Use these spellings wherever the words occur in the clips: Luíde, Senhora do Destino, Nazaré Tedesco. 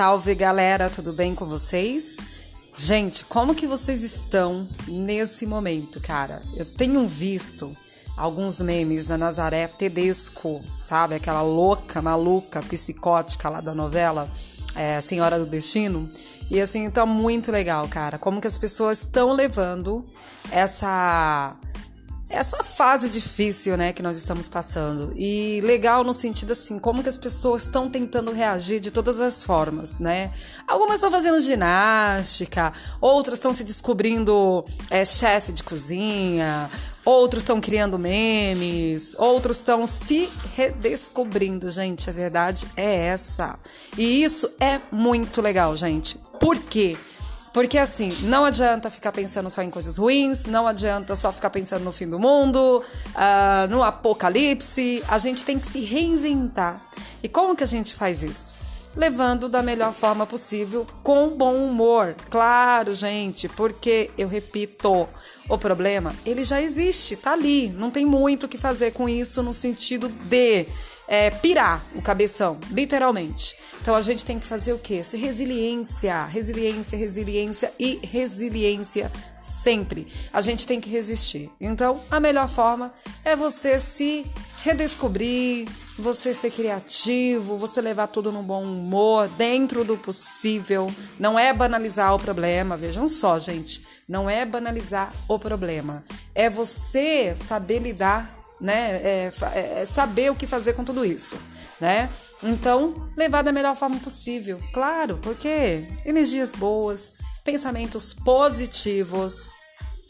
Salve galera, tudo bem com vocês? Gente, como que vocês estão nesse momento, cara? Eu tenho visto alguns memes da Nazaré Tedesco, sabe? Aquela louca, maluca, psicótica lá da novela Senhora do Destino. E assim, tá muito legal, cara. Como que as pessoas estão levando essa fase difícil, né, que nós estamos passando. E legal no sentido, assim, como que as pessoas estão tentando reagir de todas as formas, né? Algumas estão fazendo ginástica, outras estão se descobrindo chefe de cozinha, outros estão criando memes, outros estão se redescobrindo, gente. A verdade é essa. E isso é muito legal, gente. Por quê? Porque, assim, não adianta ficar pensando só em coisas ruins, não adianta só ficar pensando no fim do mundo, no apocalipse. A gente tem que se reinventar. E como que a gente faz isso? Levando da melhor forma possível, com bom humor. Claro, gente, porque, eu repito, o problema, ele já existe, tá ali. Não tem muito o que fazer com isso no sentido de pirar o cabeção, literalmente. Então, a gente tem que fazer o quê? Ser resiliência, resiliência, resiliência e resiliência sempre. A gente tem que resistir. Então, a melhor forma é você se redescobrir, você ser criativo, você levar tudo num bom humor, dentro do possível. Não é banalizar o problema, vejam só, gente. Não é banalizar o problema. É você saber lidar, né? É saber o que fazer com tudo isso, né? Então, levar da melhor forma possível. Claro, porque energias boas, pensamentos positivos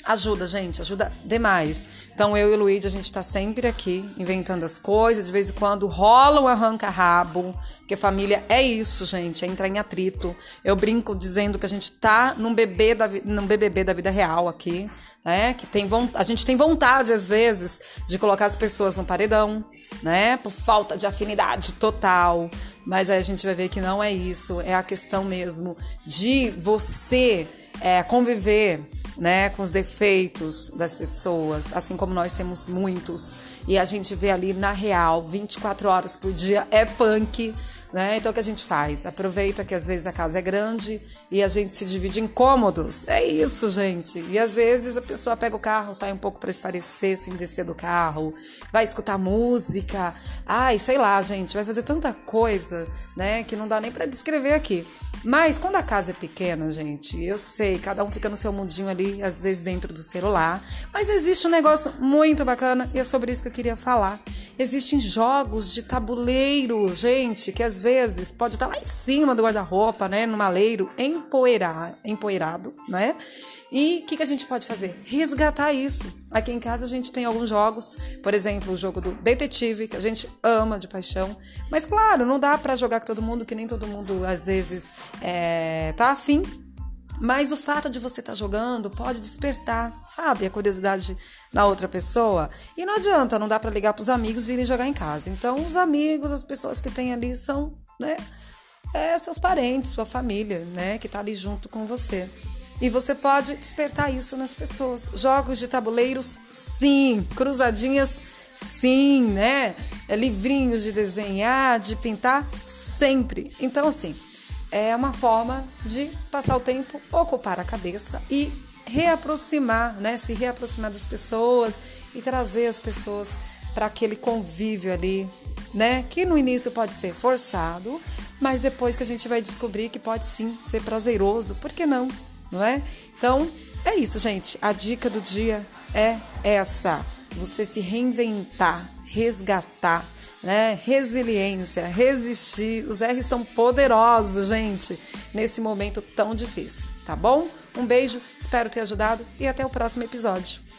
ajuda, gente, ajuda demais. Então, eu e o Luíde, a gente tá sempre aqui inventando as coisas, de vez em quando rola um arranca-rabo, porque família é isso, gente, é entrar em atrito. Eu brinco dizendo que a gente tá num BBB da vida real aqui, né? Que a gente tem vontade, às vezes, de colocar as pessoas no paredão, né? Por falta de afinidade total. Mas aí a gente vai ver que não é isso, é a questão mesmo de você conviver, né, com os defeitos das pessoas, assim como nós temos muitos, e a gente vê ali na real, 24 horas por dia é punk, né? Então o que a gente faz? Aproveita que às vezes a casa é grande e a gente se divide em cômodos, é isso, gente. E às vezes a pessoa pega o carro, sai um pouco para esparecer, sem descer do carro, vai escutar música, ai, sei lá, gente, vai fazer tanta coisa, né, que não dá nem para descrever aqui. Mas quando a casa é pequena, gente, eu sei, cada um fica no seu mundinho ali, às vezes dentro do celular, mas existe um negócio muito bacana e é sobre isso que eu queria falar. Existem jogos de tabuleiro, gente, que às vezes pode estar lá em cima do guarda-roupa, né, no maleiro, empoeirado, né? E o que a gente pode fazer? Resgatar isso. Aqui em casa a gente tem alguns jogos, por exemplo, o jogo do detetive, que a gente ama de paixão. Mas claro, não dá pra jogar com todo mundo, que nem todo mundo às vezes tá afim. Mas o fato de você estar jogando pode despertar, sabe, a curiosidade na outra pessoa. E não adianta, não dá pra ligar pros amigos virem jogar em casa. Então os amigos, as pessoas que tem ali são, né, seus parentes, sua família, né, que tá ali junto com você. E você pode despertar isso nas pessoas. Jogos de tabuleiros, sim. Cruzadinhas, sim, né? Livrinhos de desenhar, de pintar, sempre. Então, assim, é uma forma de passar o tempo, ocupar a cabeça e reaproximar, né? Se reaproximar das pessoas e trazer as pessoas para aquele convívio ali, né? Que no início pode ser forçado, mas depois que a gente vai descobrir que pode sim ser prazeroso. Por que não? Não é? Então, é isso, gente. A dica do dia é essa. Você se reinventar, resgatar, né? Resiliência, resistir. Os R's estão poderosos, gente, nesse momento tão difícil, tá bom? Um beijo, espero ter ajudado e até o próximo episódio.